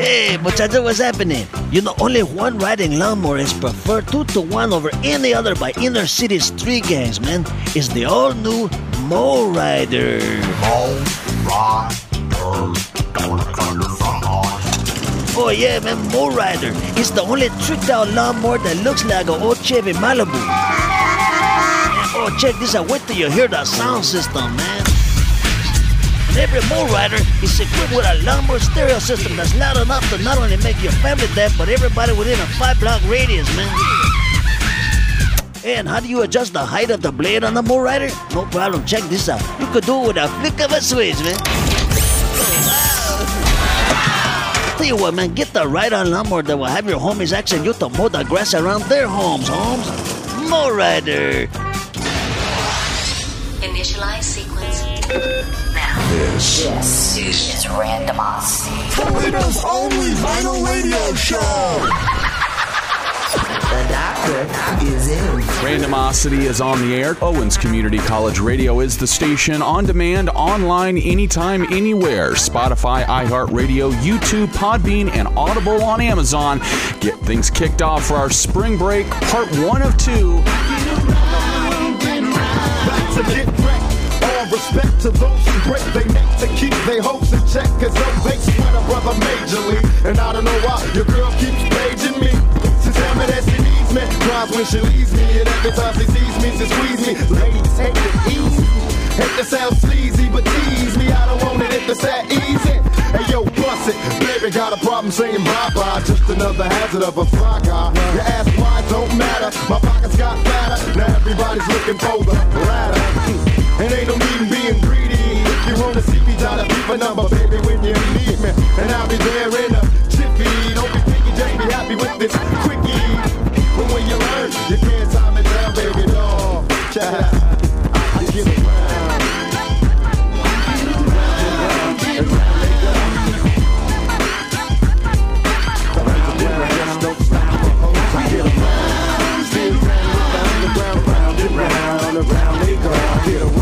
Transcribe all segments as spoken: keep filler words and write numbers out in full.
Hey, muchacho, what's happening? You know, only one riding lawnmower is preferred two to one over any other by inner city street gangs, man. It's the all-new Mole Rider. Mole Rider. Oh yeah, man, Mole Rider. It's the only tricked out lawnmower that looks like an old Chevy Malibu. Oh, check this out. Wait till you hear the sound system, man. And every Mole Rider is equipped with a lawnmower stereo system that's loud enough to not only make your family deaf, but everybody within a five-block radius, man. And how do you adjust the height of the blade on the Mole Rider? No problem. Check this out. You could do it with a flick of a switch, man. Tell you what, man, get the ride-on lawnmower that will have your homies asking you to mow the grass around their homes, homes. Mole Rider. Initialize sequence now. This, this is, is Randomos. Toledo's only vinyl radio show. The doctor is in. Randomosity is on the air. Owens Community College Radio is the station. On demand, online, anytime, anywhere. Spotify, iHeartRadio, YouTube, Podbean, and Audible on Amazon. Get things kicked off for our spring break, part one of two. Respect to those who break they neck to keep their hopes in check. Cause I'm based with a brother majorly. And I don't know why your girl keeps paging me. To tell me that she needs me. Cries when she leaves me. And every time she sees me, she squeeze me. Ladies, take it easy. Hate to sound sleazy, but tease me. I don't want it if it's that easy. Hey yo, bust it. Baby, got a problem saying bye-bye. Just another hazard of a fly guy. Your ass why don't matter. My pockets got fatter. Now everybody's looking for the ladder. And ain't no need in being greedy. If you wanna see me, dial a paper number, baby, when you need me. And I'll be there in a jiffy. Don't be picky, just be happy with this quickie. But when you learn, you can't time it down, baby, dog. I get around. Get around. Don't stop the whole time. Get around. Get around. Round and round and round they go. Get around.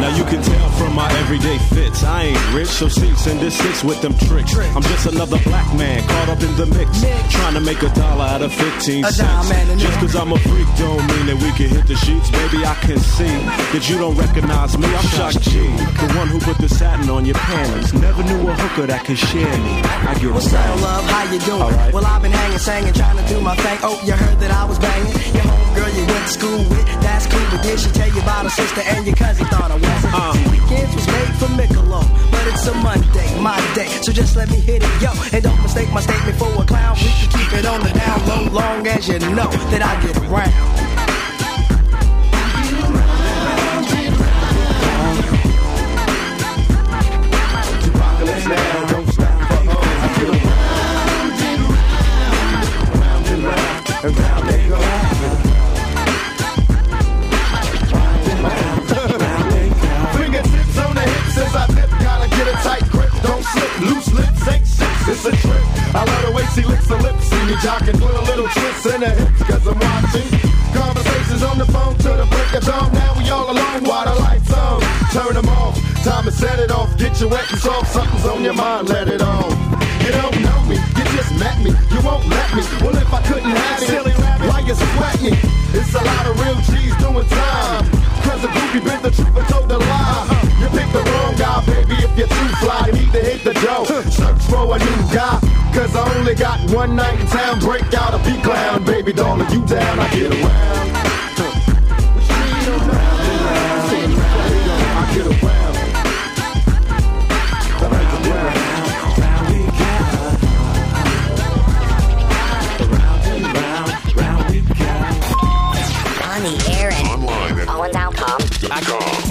Now you can tell from my everyday fits I ain't rich, so seats and this sits with them tricks. I'm just another black man caught up in the mix, trying to make a dollar out of fifteen cents. Just cause I'm a freak don't mean that we can hit the sheets. Baby, I can see that you don't recognize me. I'm Shock G, the one who put the satin on your panties. Never knew a hooker that could share me. I get what's up, love? How you doing? Right. Well, I've been hanging, singing, trying to do my thing. Oh, you heard that I was banging your homegirl you went to school with. That's cool, but did she tell you about her sister and your cousin thought I wasn't? Uh. Two weekends was made for Michelob, but it's a Monday, my day, so just let me hit it, yo. And don't mistake my statement for a clown. We can keep it on the down low, long as you know that I get around. It's a trick. I love the way she licks her lips. See me jocking with a little twist in her hips. Cause I'm watching conversations on the phone to the break of dawn. Now we all alone while the lights on. Turn them off. Time to set it off. Get you wet and soft. Something's on your mind. Let it on. You don't know me. You just met me. You won't let me. Well, if I couldn't have it, silly rabbit, why you sweat me? It's a lot of real G's doing time. Cause a goofy bit the truth and told a lie. You picked the wrong guy, baby, if you're too fly, need to hit the dough. Search for a new guy, cause I only got one night in town. Break out a beat clown, baby, darling, you down, I get around. I get around. On the air and online at owens dot com.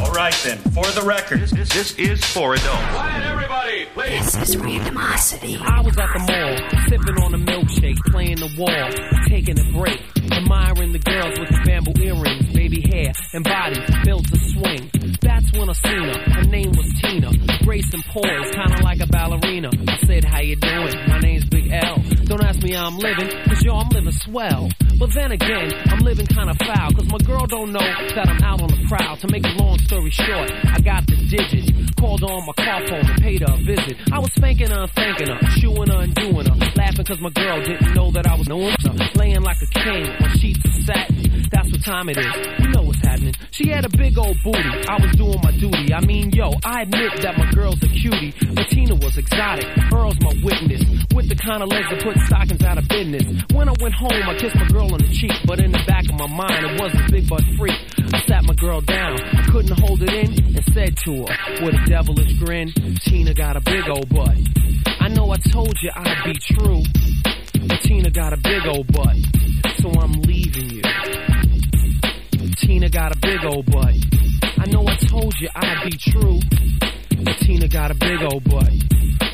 All right, then, for the record, this, this, this is for adults. Quiet, everybody, please. This is Randomosity. I was at the mall, sipping on a milkshake, playing the wall, taking a break, admiring the girls with the bamboo earrings, baby hair, and body built to swing. That's when I seen her. Her name was Tina. Grace and poise, kind of like a ballerina. I said, how you doing? My name's Big L. Don't ask me how I'm living, cause yo, I'm living swell. But then again, I'm living kind of foul, cause my girl don't know that I'm out on the prowl. To make a long story short, I got the digits. Called on on my cell phone and paid her a visit. I was spanking her, thanking her, shooing her, undoing her, laughing cause my girl didn't know that I was knowing her, playing like a king on sheets of satin. That's what time it is, you know what's happening. She had a big old booty, I was doing my duty. I mean, yo, I admit that my girl's a cutie, but Tina was exotic, Earl's my witness, with the kind of legs that put stockings out of business. When I went home, I kissed my girl on the cheek, but in the back of my mind, it was a big butt freak. I sat my girl down, I couldn't hold it in, and said to her, with a devilish grin, Tina got a big old butt. I know I told you I'd be true, but Tina got a big old butt, so I'm leaving you. Tina got a big old butt. I know I told you I'd be true, but Tina got a big old butt,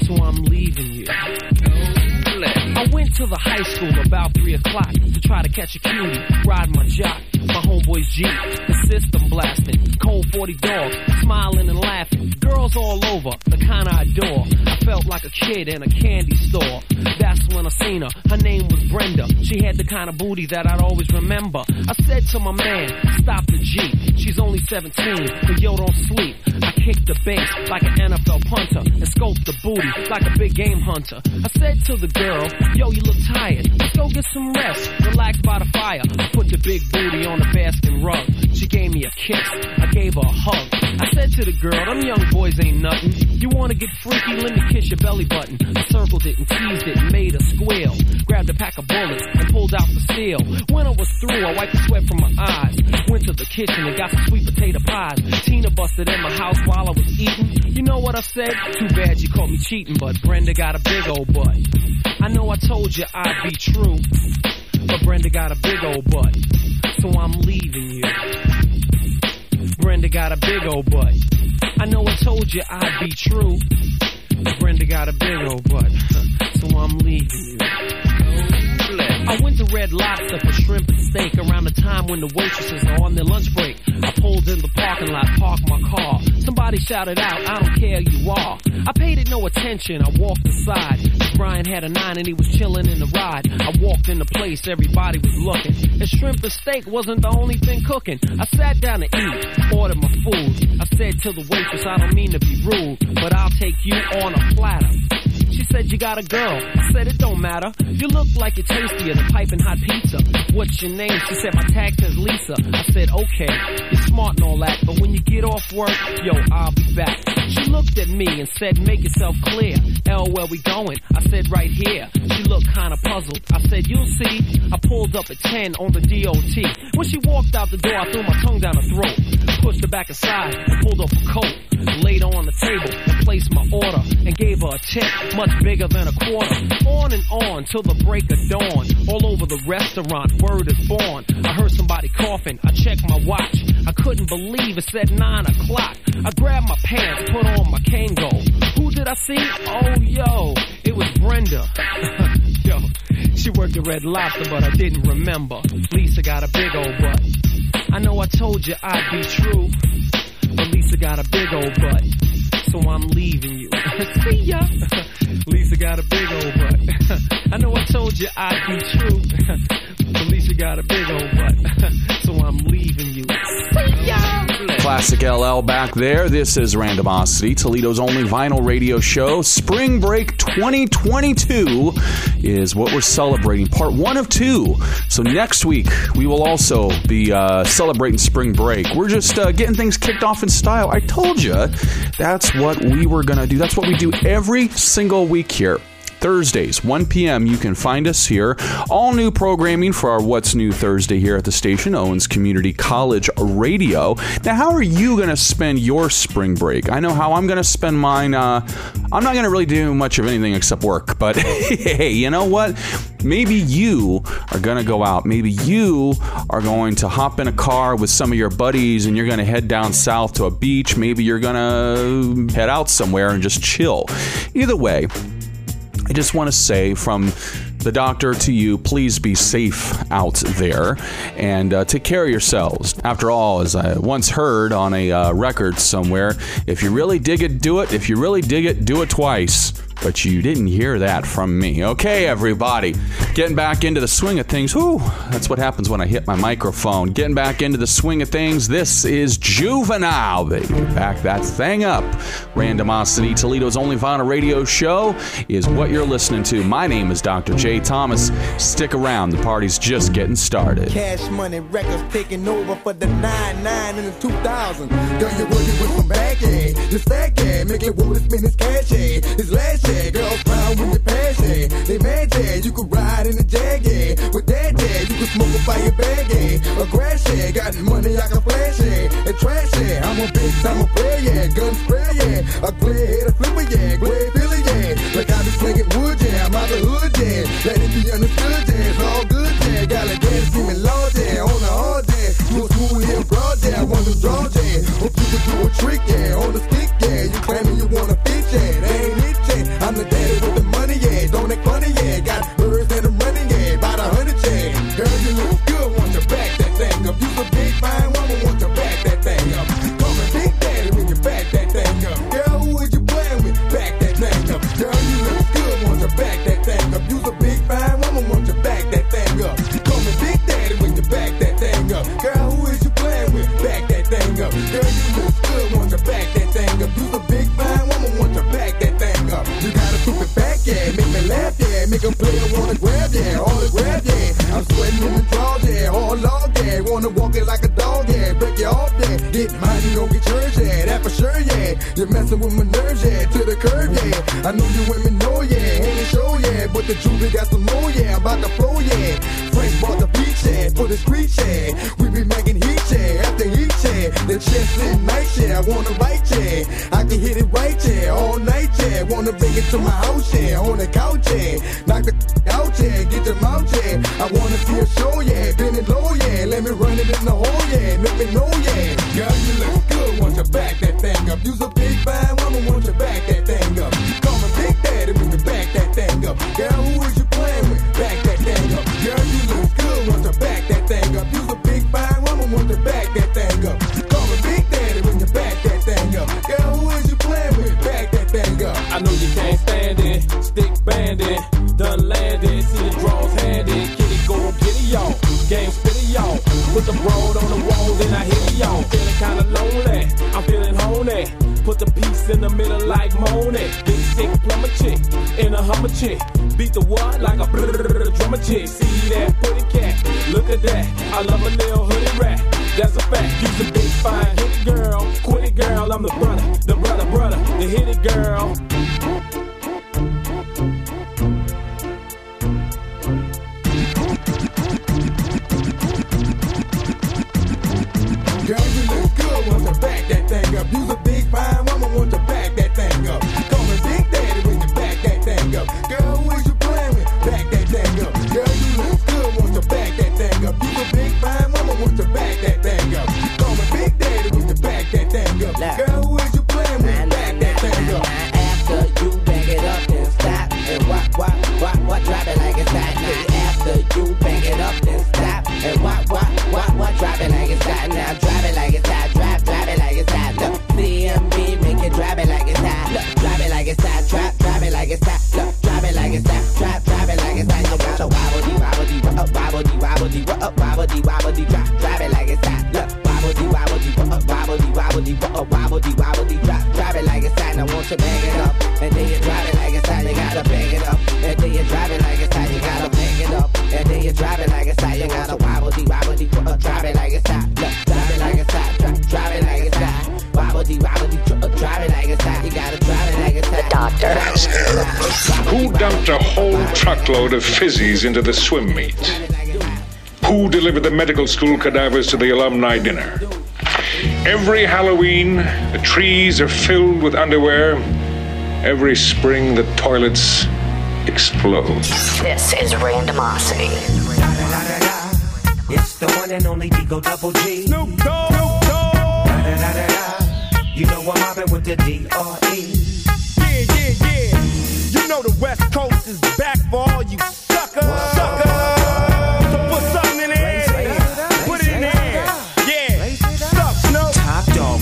so I'm leaving you. I went to the high school about three o'clock to try to catch a cutie, ride my jock, my homeboy's Jeep, the system blasting, cold forty dog, smiling and laughing, girls all over, the kind I adore. I felt like a kid in a candy store. That's when I seen her, her name was Brenda, she had the kind of booty that I'd always remember. I said to my man, stop the Jeep, she's only seventeen, but yo don't sleep. I kicked the base like an N F L punter, and scoped the booty like a big game hunter. I said to the girl, yo, you look tired, let's go get some rest, relax by the fire. I put the big booty on the basket rug, she gave me a kiss, I gave her a hug. I said to the girl, them young boys ain't nothing, you wanna get freaky, let me kiss your belly button. I circled it and teased it and made her squeal, grabbed a pack of bullets and pulled out the steel. When I was through, I wiped the sweat from my eyes, went to the kitchen and got some sweet potato pies. Tina busted in my house while I was eating, you know what I said, too bad you caught me cheating, but Brenda got a big old butt. I know I told you I'd be true, but Brenda got a big old butt, so I'm leaving you. Brenda got a big old butt. I know I told you I'd be true, but Brenda got a big old butt, so I'm leaving you. I went to Red Lobster for shrimp and steak around the time when the waitresses are on their lunch break. I pulled in the parking lot, parked my car. Somebody shouted out, I don't care who you are. I paid it no attention, I walked inside. Brian had a nine and he was chilling in the ride. I walked in the place, everybody was looking. And shrimp and steak wasn't the only thing cooking. I sat down to eat, ordered my food. I said to the waitress, I don't mean to be rude, but I'll take you on a platter. She said, you got a girl. I said, it don't matter. You look like you're tastier than piping hot pizza. What's your name? She said, my tag says Lisa. I said, okay, you're smart and all that, but when you get off work, yo, I'll be back. She looked at me and said, make yourself clear. L, where we going? I said, right here. She looked kind of puzzled. I said, you'll see. I pulled up at ten on the D O T. When she walked out the door, I threw my tongue down her throat, pushed her back aside, and pulled up her coat, laid her on the table, and placed my order, and gave her a tip, much bigger than a quarter. On and on till the break of dawn. All over the restaurant, word is born. I heard somebody coughing, I checked my watch, I couldn't believe it said nine o'clock. I grabbed my pants, put on my Kango. Who did I see? Oh yo, it was Brenda. Yo, she worked at Red Lobster, but I didn't remember. Lisa got a big old butt. I know I told you I'd be true, but Lisa got a big old butt, so I'm leaving you. See ya. Lisa got a big old butt. I know I told you I'd be true, but Lisa got a big old butt, so I'm leaving you. See ya. Classic L L back there. This is Randomosity, Toledo's only vinyl radio show. Spring Break twenty twenty-two is what we're celebrating. Part one of two. So next week, we will also be uh, celebrating Spring Break. We're just uh, getting things kicked off in style. I told you, that's what we were going to do. That's what we do every single week here. Thursdays, one p.m., you can find us here. All new programming for our What's New Thursday here at the station, Owens Community College Radio. Now, how are you going to spend your spring break? I know how I'm going to spend mine. Uh, I'm not going to really do much of anything except work, but hey, you know what? Maybe you are going to go out. Maybe you are going to hop in a car with some of your buddies and you're going to head down south to a beach. Maybe you're going to head out somewhere and just chill. Either way, I just want to say from the doctor to you, please be safe out there and uh, take care of yourselves. After all, as I once heard on a uh, record somewhere, if you really dig it, do it. If you really dig it, do it twice. But you didn't hear that from me. Okay, everybody. Getting back into the swing of things. Whew, that's what happens when I hit my microphone. Getting back into the swing of things. This is Juvenile, baby. Back that thing up. Randomosity, Toledo's only vinyl radio show, is what you're listening to. My name is Doctor J. Thomas. Stick around. The party's just getting started. Cash Money Records taking over for the nine nine in the two thousands. Girl, you're working with some bad game. This fat game, make it worth spend this cash, eh? This last year, girls proud with the passion. They mad, yeah, you could ride in the Jag, yeah. With that, yeah, you could smoke a fire bag, yeah. A grass, yeah, got money, I can flash, yeah. And trash, yeah, I'm a bitch, I'm a player, yeah. Gun spray, yeah. A glare head, a flipper, yeah. Glare Billy, yeah. Like I be slinging wood, yeah. I'm out the hood, yeah. Let it be understood, yeah. It's all good, yeah. Got a dance, even loud, yeah. On the hard, yeah. You're cool, yeah, broad, yeah. I want to draw, yeah. Hope you can do a trick, yeah. On the stick, yeah. You claiming you want to fit, yeah. That ain't it, yeah. I'm the daddy with the money, yeah. Don't act funny, yeah. Got birds and I'm running, yeah. About a hundred, yeah. Girl, you look good, want your back that thing up. You's a big, fine woman, want your back that thing up. Call me Big Daddy when you back that thing up. Girl, who is you playing with? Back that thing up. Girl, you look good, want your back that thing up. You's a big, fine woman, want your back that thing up. Call me Big Daddy when you back that thing up. Girl, who is you playing with? Back that thing up. Girl, you look good, want your back that thing up. You's a big, fine woman, want your back that thing up. You got a stupid back, yeah. Make me laugh, yeah. Make a player wanna grab, yeah. All the grab, yeah. I'm sweating in the draw, yeah. All log, yeah. Wanna walk it like a dog, yeah. Break you off, yeah. Get mine, you don't get yours, yeah. That for sure, yeah. You're messing with my nerves, yeah. To the curb, yeah. I know you women know, yeah. Ain't it show, yeah. But the juvie got some more, yeah. I'm about to flow, yeah. Frank bought the beach, yeah. For the street, yeah. We be making heat, yeah. After heat, yeah. The chest lit nice, yeah. I wanna bite, yeah. I can hit it right, yeah. All night, yeah. Wanna bring it to my house, yeah. On the couch, yeah. Knock the out, yeah, get your mouth, yeah. I wanna see a show, yeah, bend it low, yeah. Let me run it in the hole, yeah, make me know, yeah. Girl, you look good, want your back that thing up. You's a big, fine woman, want your back that thing up. Call me Big Daddy when you back that thing up. Girl, who is you playing with? Back that thing up. Girl, you look good, want your back that thing up. You's a big, fine woman, want your back that thing up. Call me Big Daddy when you back that thing up. Girl, who is you playing with? Back that thing up. I know you can't stand it, stick bandit. Done landed, see the draws handed. Kitty go kitty y'all, game spitty y'all. Put the road on the wall, then I hit y'all. Feeling kinda lonely, I'm feeling honey. Put the piece in the middle like Monet. Big sick plumber chick, in a hummer chick. Beat the what like a brrrr drummer chick. See that pretty cat, look at that. I love a little hoodie rat, that's a fact. You's a big fine hit it girl, quit it girl. I'm the brother, the brother, brother, the hit it girl. Girl, you look good, want to back that thing up. You's a big, fine woman, want to back that thing up. Call me Big Daddy when you back that thing up. Girl, who is you playing with? Back that thing up. Girl, you look good, want to back that thing up. You's a big, fine woman, want to back that thing up. Call me Big Daddy when you back that thing up. Girl, who is you playing with? Back that thing up. After you back it up and stop and walk, walk, walk, walk, drop it like it's hot. Now after you back it up and stop and walk, walk, walk, walk, drop it like it's hot. Now drop. Up, wobble dee wobble dee drop, drive it like it's hot. Look, wobble dee wobble dee up, wobble dee wobble dee up, wobble dee wobble dee drop, drive it like it's hot. Now won't you bag it up? And then you drive it like it's hot. You gotta bag it up. And then you drive it like it's hot. You gotta bag it up. And then you drive it like it's hot. You gotta wobble dee wobble dee up, drive it like it's hot. Look, drive it like it's hot. Drive it like it's hot. Wobble dee wobble dee drive it like it's hot. You gotta drive it like it's hot. The doctor. Who dumped a whole truckload of fizzies into the swim meet? Who delivered the medical school cadavers to the alumni dinner? Every Halloween, the trees are filled with underwear. Every spring, the toilets explode. This is Randomosity. It's the one and only D O Double G. No, no, no. You know I'm hopping with the D R E. Yeah, yeah, yeah. You know the West Coast is back for all you suckers. Suckers.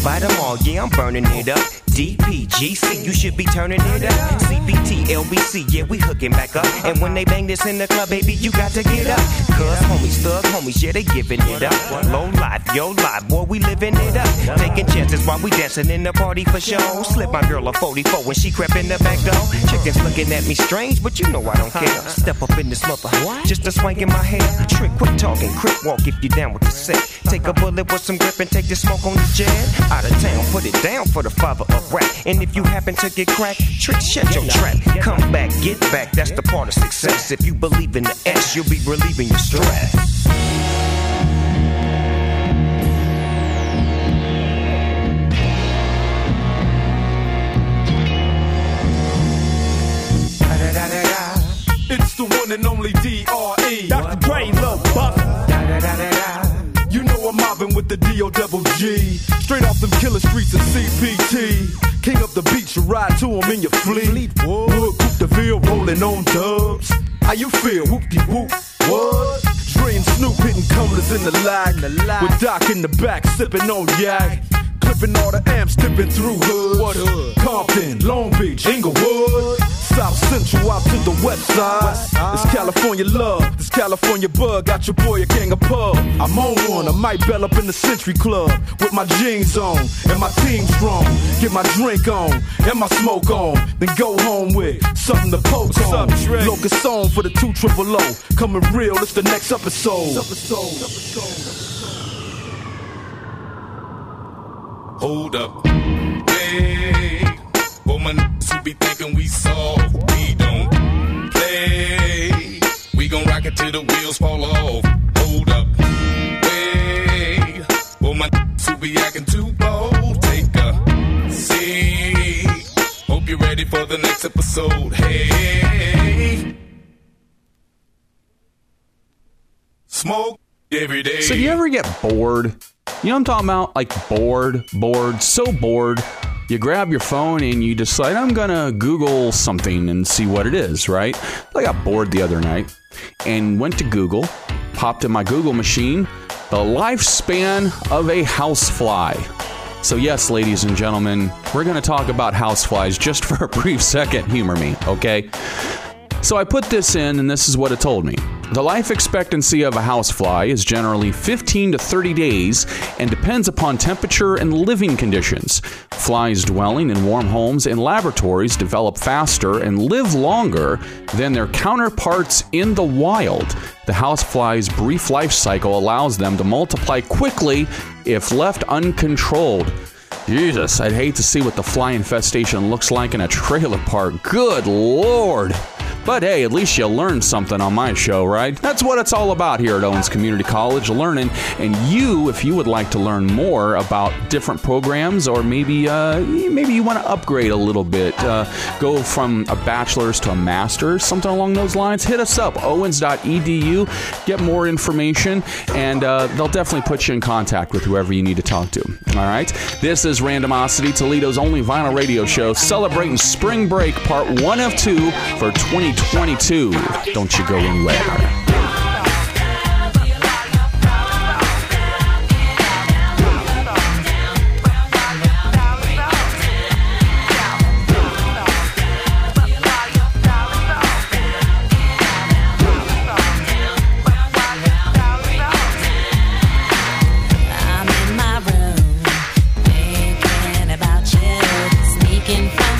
By them all, yeah, I'm burning it up. D P G C, you should be turning it up. C P T L B C, yeah, we hooking back up. And when they bang this in the club, baby, you got to get up. Cuz homies, thug homies, yeah, they giving it up. Low life, yo life, boy, we living it up. Taking chances while we dancing in the party for show. Slip my girl a forty-four when she crept in the back door. Chickens looking at me strange, but you know I don't care. Step up in this mother, just a swank in my hair. Trick, quit talking, crip walk if you down with the set. Take a bullet with some grip and take the smoke on the jet. Out of town, put it down for the father of rap. And if you happen to get cracked, trick, shut your trap. Come back, get back, that's the part of success. If you believe in the S, you'll be relieving your stress. It's the one and only D R E Doctor Dre, Lil Buster. You know I'm mobbing with the D O Double G Straight off them killer streets of C P T. King up the beach, you ride to him in your fleet. Wood, Coop Deville, rolling on dubs. How you feel? Whoop-de-whoop, what? Dre and Snoop hitting cumblers in the lag. With Doc in the back, sipping on yak. Clipping all the amps, dipping through hoods. What hood? Compton, Long Beach, Inglewood. South Central out to the west side. This California love, this California bug. Got your boy a gang of pub. I'm on one, I might bell up in the Century Club. With my jeans on, and my team strong. Get my drink on, and my smoke on. Then go home with something to poke on. Locust song for the two triple O. Coming real, it's the next episode. Hold up, hey. Well, my niggas who be thinking we soft, we don't play. We gon' rock it till the wheels fall off. Hold up, wait. Well, my niggas who be acting too bold, take a seat. Hope you're ready for the next episode. Hey, smoke every day. So do you ever get bored? You know what I'm talking about? Like bored, bored, so bored. You grab your phone and you decide, I'm going to Google something and see what it is, right? I got bored the other night and went to Google, popped in my Google machine, the lifespan of a housefly. So yes, ladies and gentlemen, we're going to talk about houseflies just for a brief second. Humor me, okay? So I put this in and this is what it told me. The life expectancy of a housefly is generally fifteen to thirty days and depends upon temperature and living conditions. Flies dwelling in warm homes and laboratories develop faster and live longer than their counterparts in the wild. The housefly's brief life cycle allows them to multiply quickly if left uncontrolled. Jesus, I'd hate to see what the fly infestation looks like in a trailer park. Good Lord! But hey, at least you learned something on my show, right? That's what it's all about here at Owens Community College, learning. And you, if you would like to learn more about different programs, or maybe uh, maybe you want to upgrade a little bit, uh, go from a bachelor's to a master's, something along those lines, hit us up, owens dot e d u, get more information, and uh, they'll definitely put you in contact with whoever you need to talk to. All right? This is Randomosity, Toledo's only vinyl radio show, celebrating Spring Break, part one of two for twenty twenty-two. Don't you go anywhere.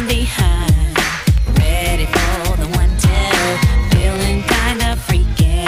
Behind, ready for the one-two, feeling kind of freaky.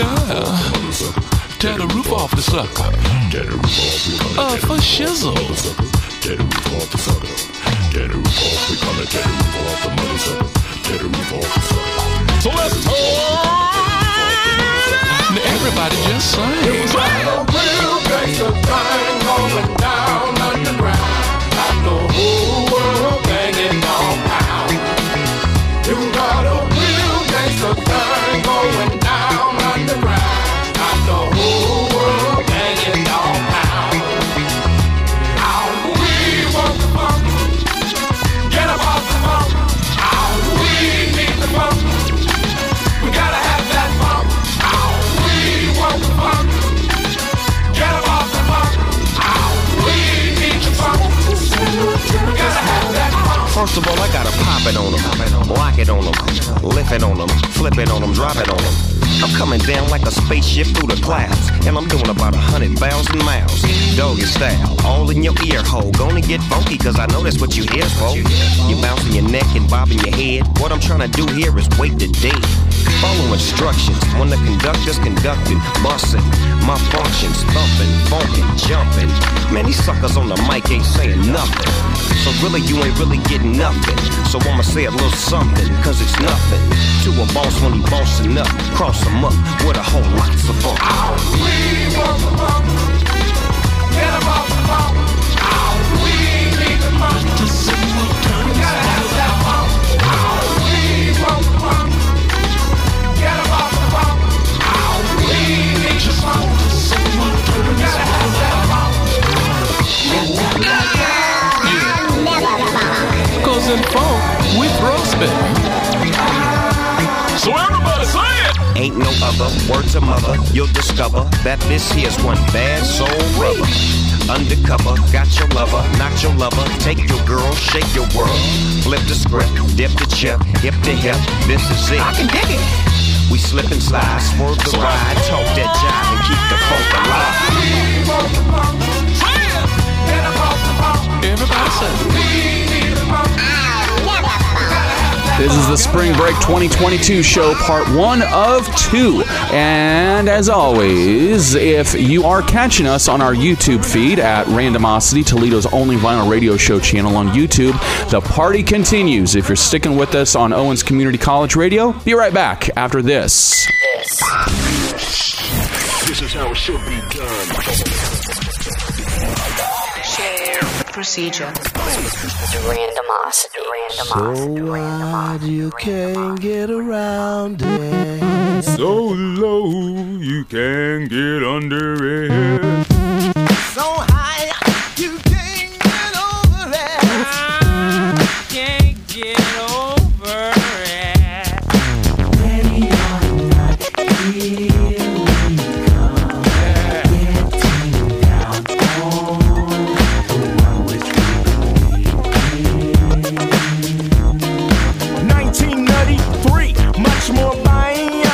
Yeah. Tear the roof off the sucker. Uh, for shizzle. Tear the roof off the sucker. Tear the roof off. We gonna tear the roof off the mother sucker. Tear the roof off the sucker. So let's go. Now everybody just sing. It was like a real gangster thing going down underground. Got the whole world banging on down. You got a real gangster thing going down underground. The whole world banging on down. How we want the funk, get up off the funk. How we need the funk, we gotta have that funk. How we want the funk, get up off the funk. How we need the funk, we gotta have that funk. First of all, I gotta pop it on them, lock it on them, lift it on them, flip it on them, drop it on them. I'm coming down like a spaceship through the clouds, and I'm doing about a hundred thousand miles. Doggy style, all in your ear hole. Gonna get funky, cause I know that's what you hear for. You're bouncing your neck and bobbing your head. What I'm trying to do here is wait the dead. Follow instructions when the conductor's conducting, busting, my functions, thumping, funkin', jumping. Man, these suckers on the mic ain't saying nothing. So really, you ain't really getting nothing. So I'ma say a little something, cause it's nothing to a boss when he bossing up. Cross them up with a whole lot of fun. Ow, we want the funk. Get them off the funk. Ow, we need the funk. We gotta have that funk. Ow, we want the funk. Get them off the funk. Ow, we need your funk. We gotta have that funk. Yeah. Yeah. Cause in funk, we frostbitten. So everybody say it. Ain't no other word to mother, you'll discover that this here's one bad soul rubber. Undercover, got your lover, knock your lover, take your girl, shake your world. Flip the script, dip the chip, hip to hip, this is it. I can dig it. We slip and slide, swerve the ride, talk that jive and keep the funk alive. We want the funk, get up off the funk. Everybody says, we need the funk. This is the Spring Break twenty twenty-two show, part one of two. And as always, if you are catching us on our YouTube feed at Randomosity, Toledo's only vinyl radio show channel on YouTube, the party continues. If you're sticking with us on Owens Community College Radio, be right back after this. This is how it should be done. Share procedure. Randomosity. So hard you can't get around it. So low you can't get under it. So high you can't get over it. I can't get over it. Ready or not, here we come. Getting down on the one which we believe in. More buying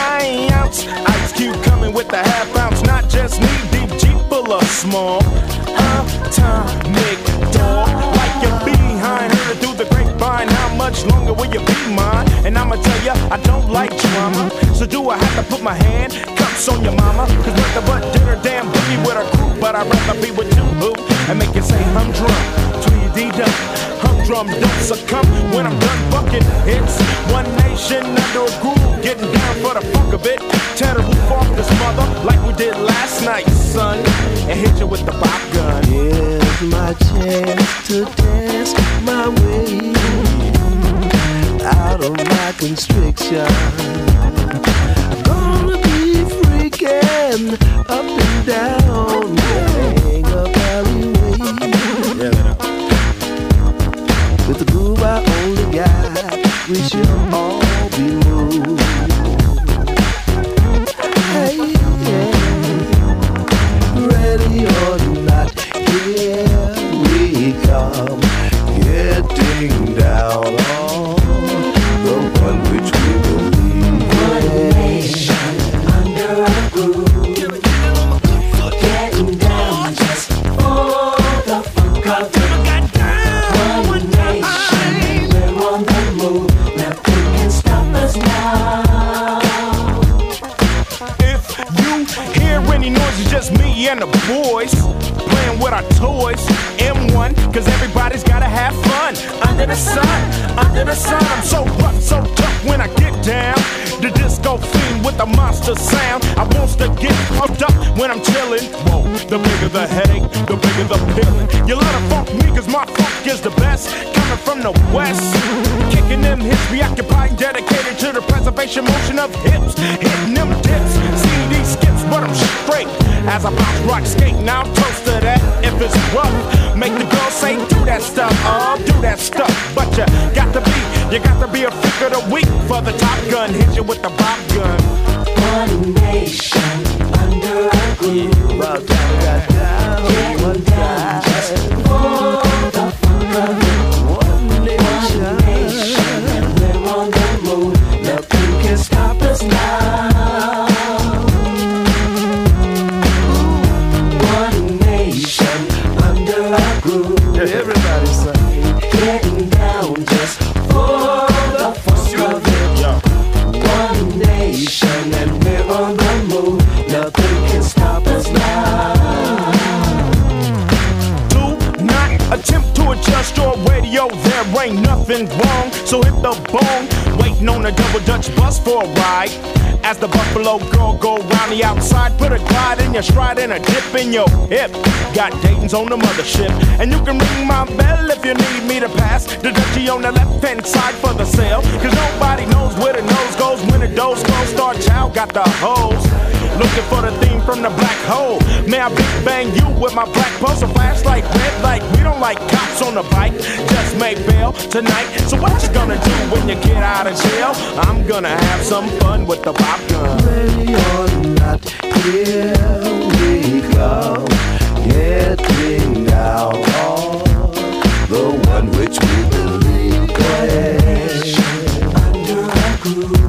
ounce, Ice Cube coming with a half ounce, not just knee deep, Jeep full of small, atomic door, like your behind, heard through the grapevine, how much longer will you be mine? And I'ma tell ya, I don't like drama, so do I have to put my hand cups on your mama? Cause nothing but dinner, damn boogie with a crew, but I'd rather be with you, boo, and make you say I'm drunk, Tweety-dum. Drum don't succumb when I'm done bucking hits. One nation under a groove, getting down for the fuck of it. Tear the roof off this mother like we did last night, son, and hit you with the pop gun. Here's my chance to dance my way out of my constriction. I'm gonna be freaking up and down, hang up alleyway. Yeah, with the groove I only got, we should all be moved. Hey, yeah. Ready or not, here we come. Getting down on the one which we believe. any noise, it's just me and the boys playing with our toys. M one, cause everybody's gotta have fun under the sun, under the sun. I'm so rough, so tough when I get down. The disco fiend with the monster sound. I wants to get pumped up when I'm chillin'. Whoa, the bigger the headache, the bigger the feeling. You let her funk me cause my funk is the best, coming from the west, kicking them hips, reoccupied, dedicated to the preservation motion of hips, hitting them dips, C D skips, but I'm straight as I box rock skate. Now toast to that if it's rough, make the girls say do that stuff, uh, do that stuff. But you got to be, you got to be a freak of the week for the Top Gun, hit you with the Bob Gun. One nation under a groove. Yeah, yeah, we're down just for the fun of it. One nation, one nation, and we're on the move. Nothing can stop us now. One nation under a groove. Yeah, everybody sing. Getting down just for the fun of it. Yeah. One nation, and we're on the move. Nothing can stop us now. Do not attempt to adjust your radio. There ain't nothing wrong, so hit the bone. Waiting on a double Dutch bus for a ride. As the Buffalo girl go round the outside, put a glide in your stride and a dip in your hip. Got Dayton's on the mothership, and you can ring my bell if you need me to pass the Dutchie on the left hand side for the sale. Cause nobody knows where the nose goes when the doors goes. Star Child got the hoes looking for the theme from the black hole. May I big bang you with my black poster flashlight, red light. We don't like cops on the bike, just made bail tonight. So what you gonna do when you get out of jail? I'm gonna have some fun with the pop gun. Ready or not, here we go. Getting out on the one which we believe in. Under a groove.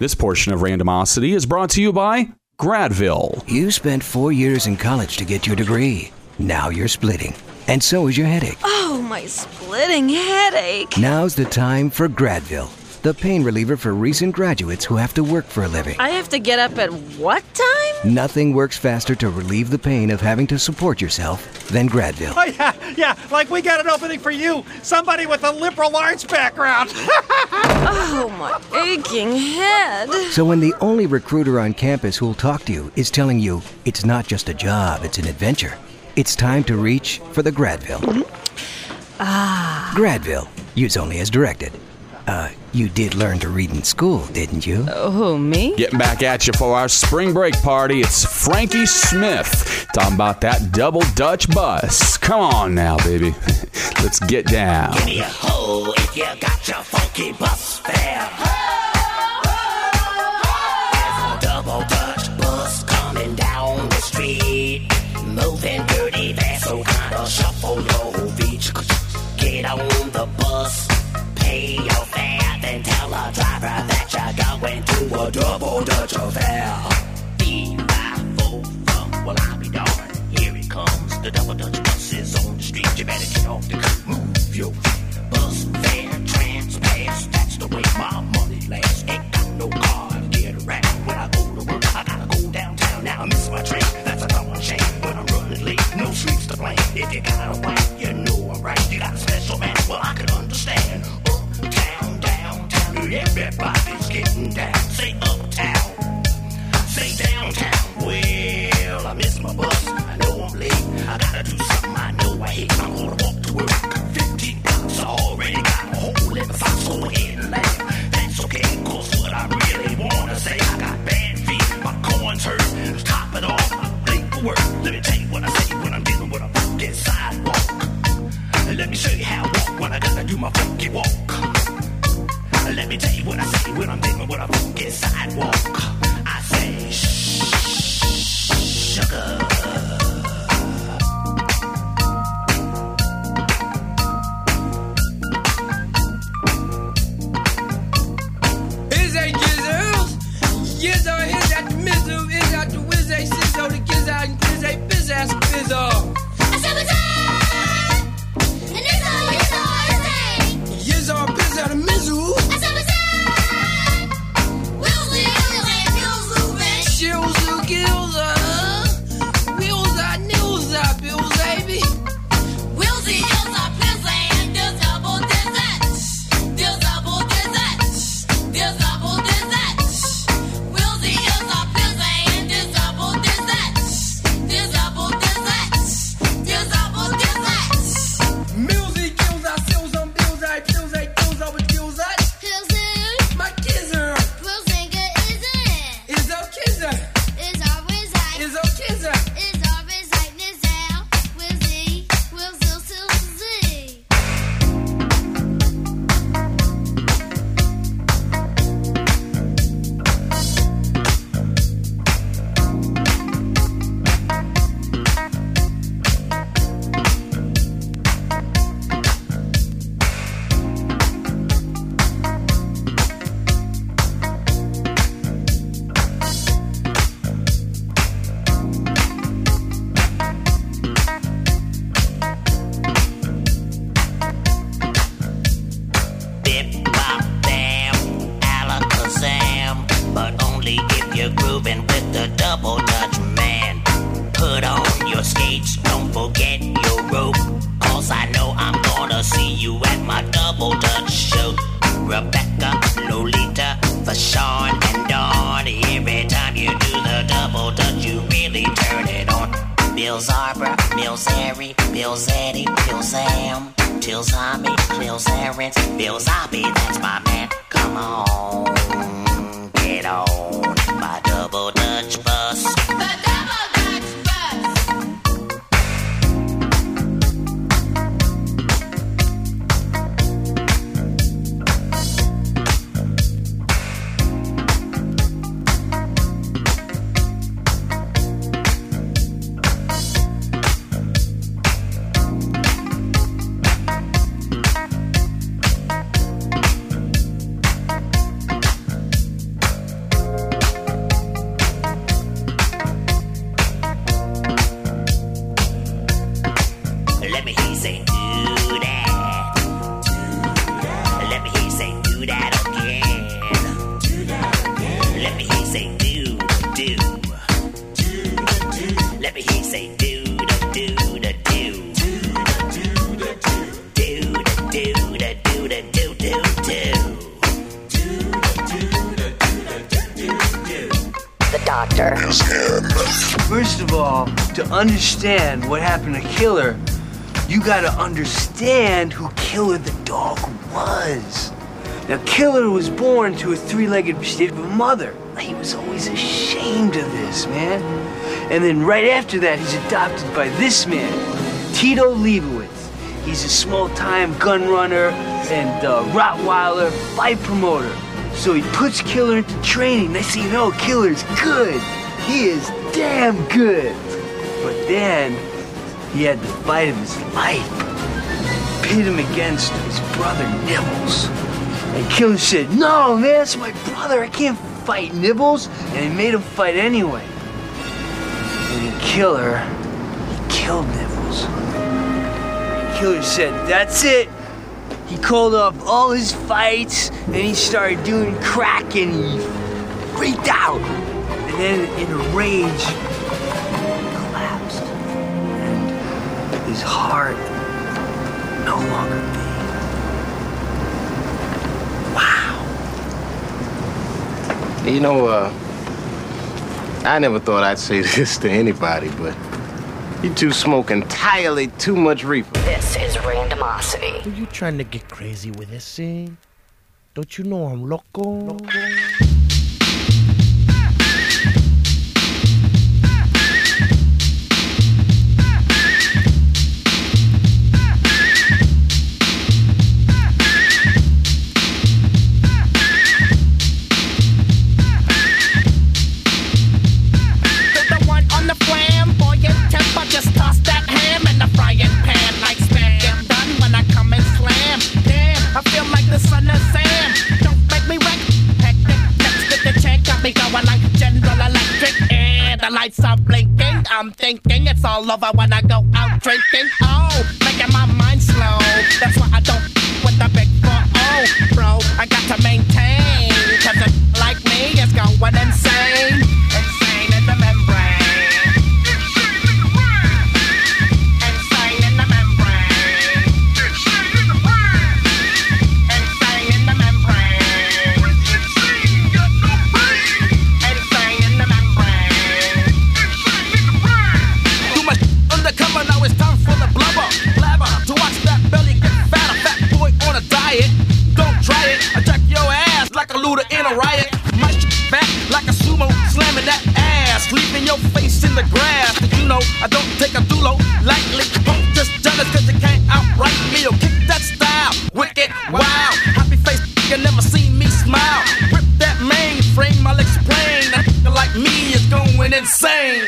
This portion of Randomosity is brought to you by Gradville. You spent four years in college to get your degree. Now you're splitting, and so is your headache. Oh, my splitting headache. Now's the time for Gradville, the pain reliever for recent graduates who have to work for a living. I have to get up at what time? Nothing works faster to relieve the pain of having to support yourself than Gradville. Oh, yeah, yeah, like we got an opening for you. Somebody with a liberal arts background. Oh, my aching head. So when the only recruiter on campus who'll talk to you is telling you it's not just a job, it's an adventure, it's time to reach for the Gradville. Mm-hmm. Ah. Gradville. Use only as directed. Uh, you did learn to read in school, didn't you? Oh, me? Getting back at you for our spring break party, it's Frankie Smith talking about that double Dutch bus. Come on now, baby. Let's get down. Give me a hoe if you got your funky bus fare. There's a double Dutch bus coming down the street, moving dirty fast, so gotta shuffle your beach. Get on the bus. Pay your fare, then tell a driver that you're going to a double Dutch affair. B five four from, well, I'll be darned. Here it comes, the double Dutch bus is on the street. You better get off the curb, move your feet. Bus fare, trans-pass, that's the way my money lasts. Ain't got no car to get around when I go to work. I gotta go downtown, now I miss my train. That's a common shame, but I'm running late. No streets to blame, if you got a wife, you know I'm right. You got a special man, well, I can understand. Everybody's getting down. Say uptown, say downtown. Well, I miss my bus. I know I'm late. I gotta do something I know I hate. I'm gonna walk to work. Fifteen bucks I already got. A whole little fox. Go ahead and laugh. That's okay. Go who is out the whiz, they sizzo, the giz out and quiz, they fizz ass bizzo. I said what's up, and it's all you saw is a yizzo, a biz out of mizzle. I said what's up, we'll see you and you'll zoom in. She'll zoo, gills up, wheels out, news out, bills, baby. We'll see you up, biz and there's double dizzets. There's double dizzets. There's double dizzets. Understand what happened to Killer, you gotta understand who Killer the dog was. Now, Killer was born to a three-legged stiff mother. He was always ashamed of this, man. And then right after that, he's adopted by this man, Tito Leibowitz. He's a small-time gun runner and uh, Rottweiler fight promoter. So he puts Killer into training. They say, no, Killer's good. He is damn good. But then, he had the fight of his life. Pit him against his brother, Nibbles. And Killer said, no, man, that's my brother. I can't fight Nibbles. And he made him fight anyway. And the Killer, he killed Nibbles. And Killer said, that's it. He called off all his fights. And he started doing crack and he freaked out. And then, in a rage, his heart no longer beat. Wow. You know, uh, I never thought I'd say this to anybody, but you two smoke entirely too much reefer. This is randomosity. Are you trying to get crazy with this thing? Don't you know I'm loco? Loco? Going like General Electric. and the lights are blinking. I'm thinking it's all over when I go out drinking. Oh, making my mind slow. That's why I don't with the big four. Oh, bro, I got to maintain. Cause a like me is going insane. Insane in the membrane. In a riot, my sh- back like a sumo, slamming that ass, leaving your face in the grass. But you know, I don't take a dulo lightly. Don't just jealous cause you can't outright me or kick that style. Wicked, wow, happy face, you never seen me smile. Rip that mainframe, I'll explain. A nigga like me is going insane.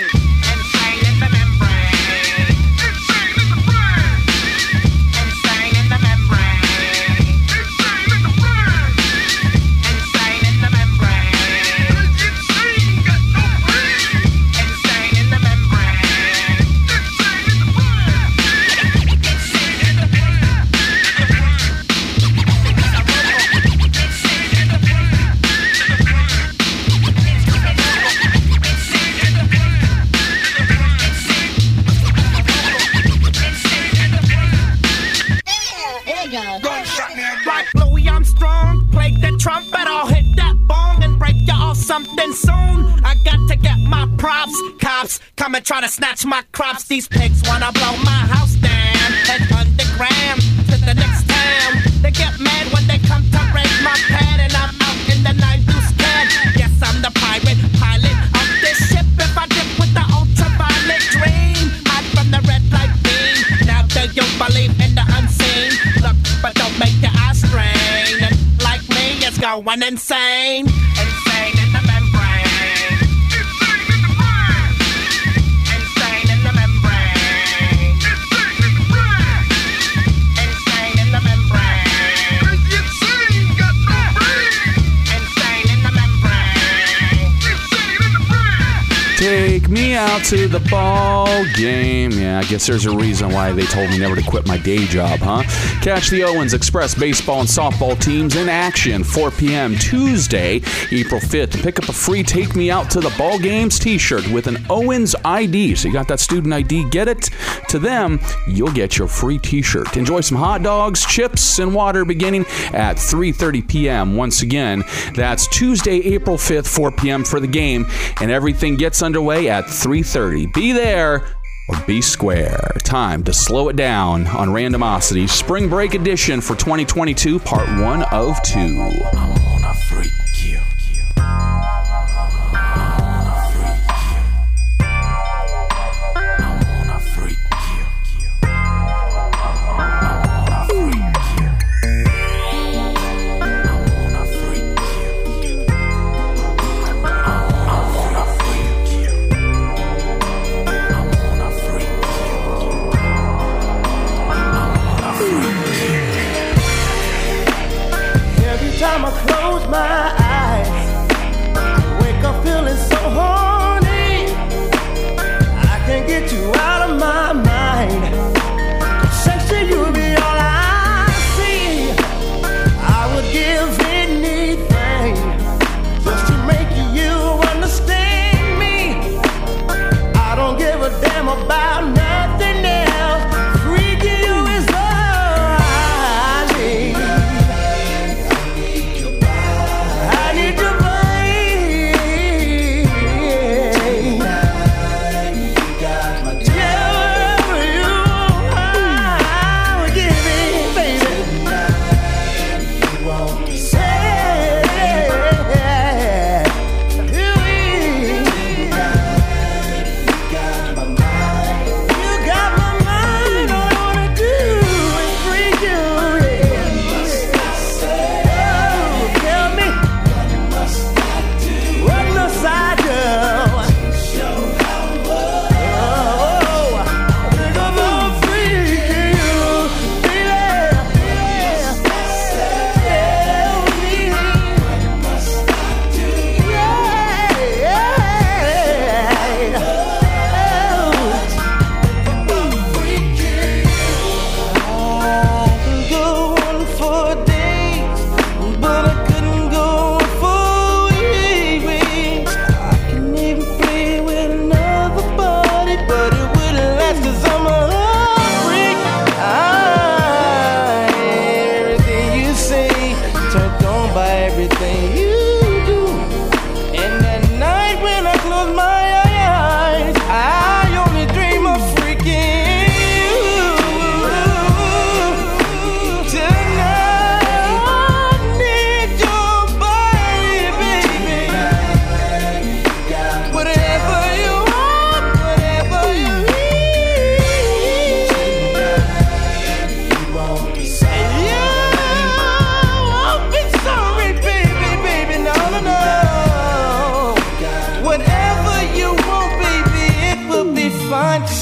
Something soon, I got to get my props. Cops come and try to snatch my crops. These pigs wanna blow my house down and underground to the next town. They get mad when they come to raid my pad, and I'm out in the nine deuce can. Yes, I'm the pirate pilot of this ship. If I dip with the ultraviolet dream, hide from the red light beam. Now do you believe in the unseen? Look, but don't make your eyes strain. And like me, it's going insane. Insane. Take me out to the ball game. Yeah, I guess there's a reason why they told me never to quit my day job, huh? Catch the Owens Express baseball and softball teams in action, four p.m. Tuesday, April fifth. Pick up a free Take Me Out to the Ball Games t-shirt with an Owens I D. So you got that student I D. Get it to them. You'll get your free t-shirt. Enjoy some hot dogs, chips, and water beginning at three thirty p.m. Once again, that's Tuesday, April fifth, four p.m. for the game. And everything gets under underway at three thirty. Be there or be square. Time to slow it down on Randomosity Spring Break Edition for twenty twenty-two, Part one of two. I'm on a freak you. My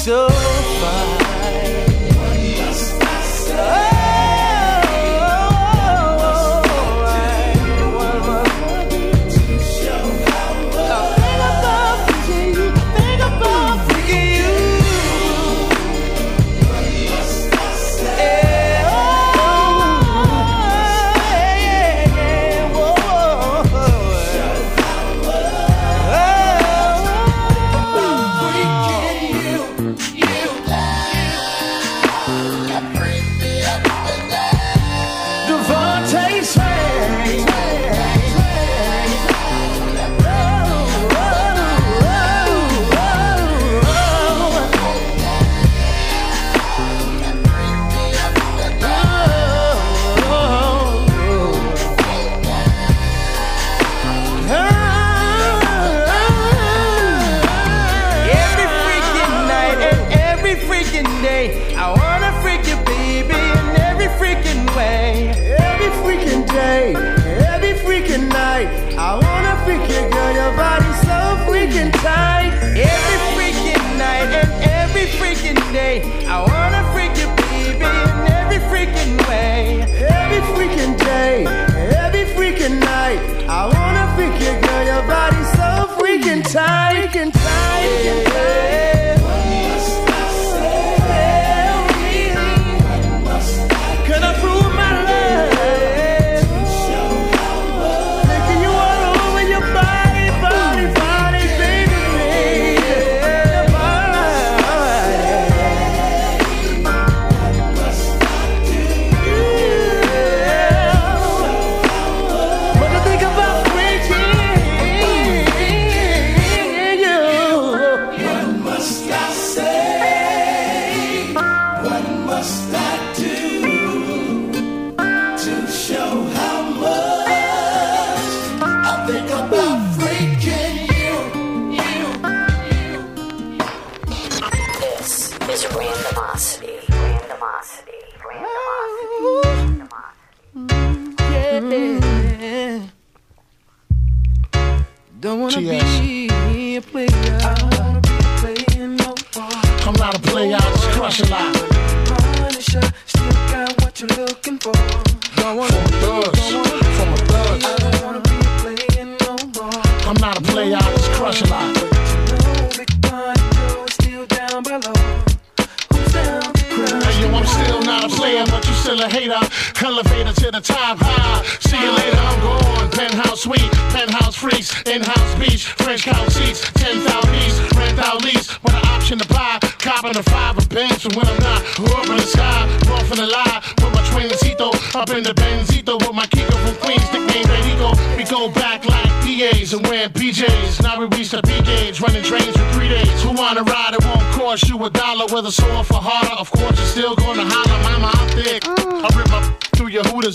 so fine.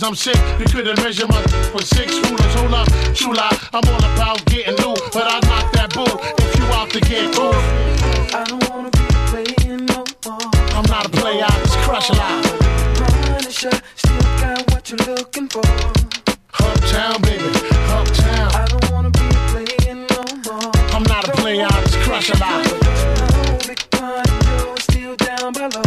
I'm sick, you couldn't measure my for six rulers. Hold up, Chula, I'm all about getting loot, but I knock that bull if you out to get cool. I don't wanna be playing no more. I'm not a player, I just crush a lot. Punisher, still got what you're looking for. Uptown, baby, uptown. I don't wanna be playing no more. I'm not a player, I just crush a lot. Still down below.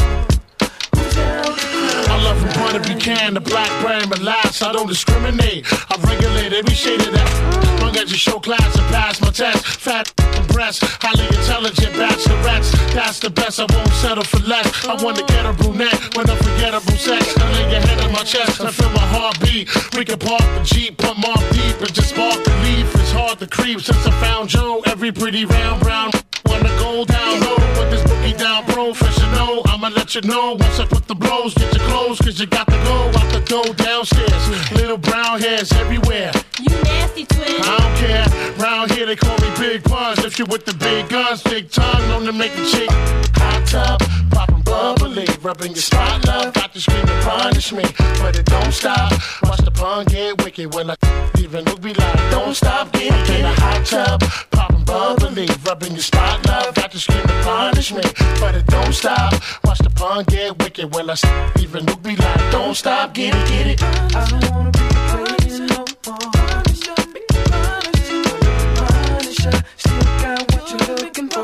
I love from Brenda Buchanan to Blackberry, but last I don't discriminate. I regulate every shade of that. Long as you show class and pass my test. Fat and breasts, highly intelligent bachelorettes. That's the best, I won't settle for less. I want to get a brunette with unforgettable sex. I lay your head on my chest, I feel my heartbeat. We can park the Jeep, pump off deep, and just mark the leaf. It's hard to creep since I found Joe. Every pretty round brown wanna go down low with this boogie down professional. I'ma let you know once I put the blows, get your clothes, cause you got to go out the door downstairs. Little brown hairs everywhere. You nasty twin. I don't care. Round here they call me Big Buns. If you with the big guns, big tongue, known to make a chick hot tub, poppin' bubbly, rubbing your spot, love. Got to scream and punish me, but it don't stop. Watch the pun get wicked when I even look be like, don't stop getting in a hot tub, poppin' bubbly, rubbing your spot, love. Got to scream and punish me, but it don't stop. Watch the pun get wicked when I even look be like, don't stop, get it, get it. I don't wanna be playing no more. Still got what you're looking for.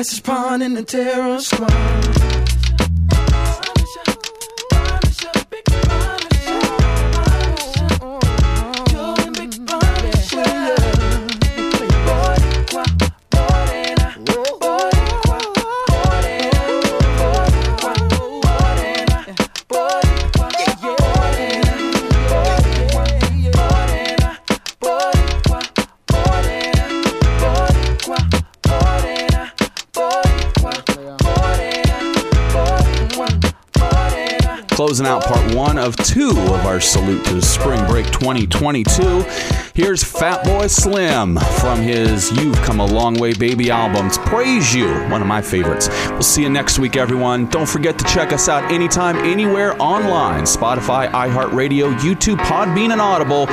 This is Pawn in the Terror Squad. Closing out part one of two of our salute to Spring Break twenty twenty-two. Here's Fatboy Slim from his You've Come a Long Way, Baby album. It's Praise You, one of my favorites. We'll see you next week, everyone. Don't forget to check us out anytime, anywhere, online. Spotify, iHeartRadio, YouTube, Podbean, and Audible.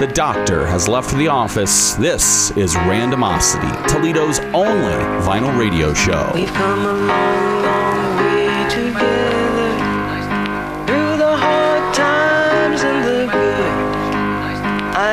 The doctor has left for the office. This is Randomosity, Toledo's only vinyl radio show. We've come a long, long way together. I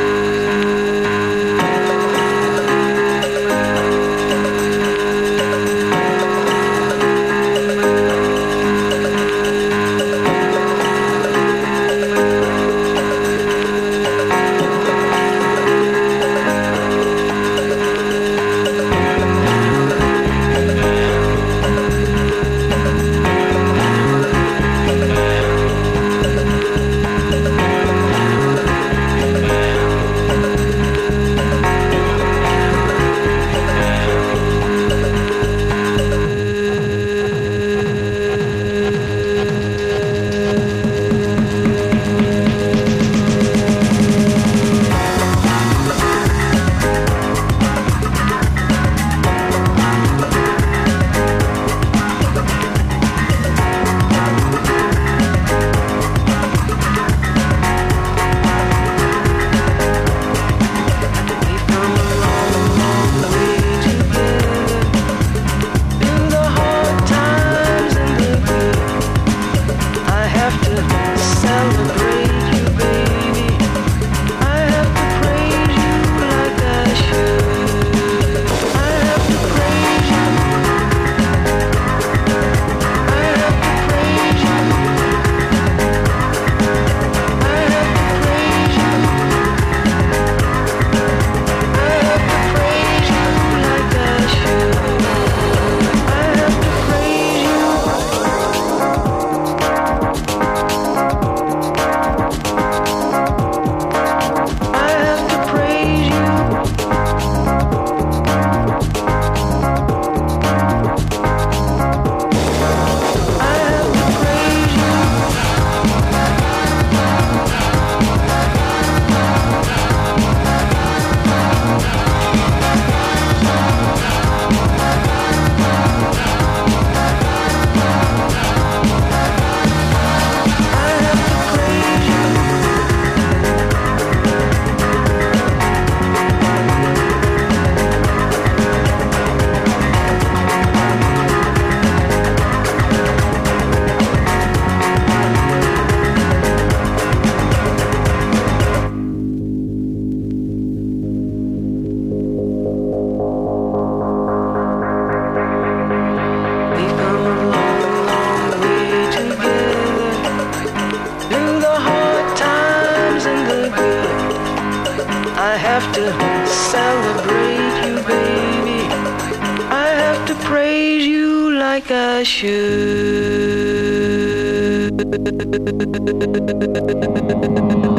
praise you like I should.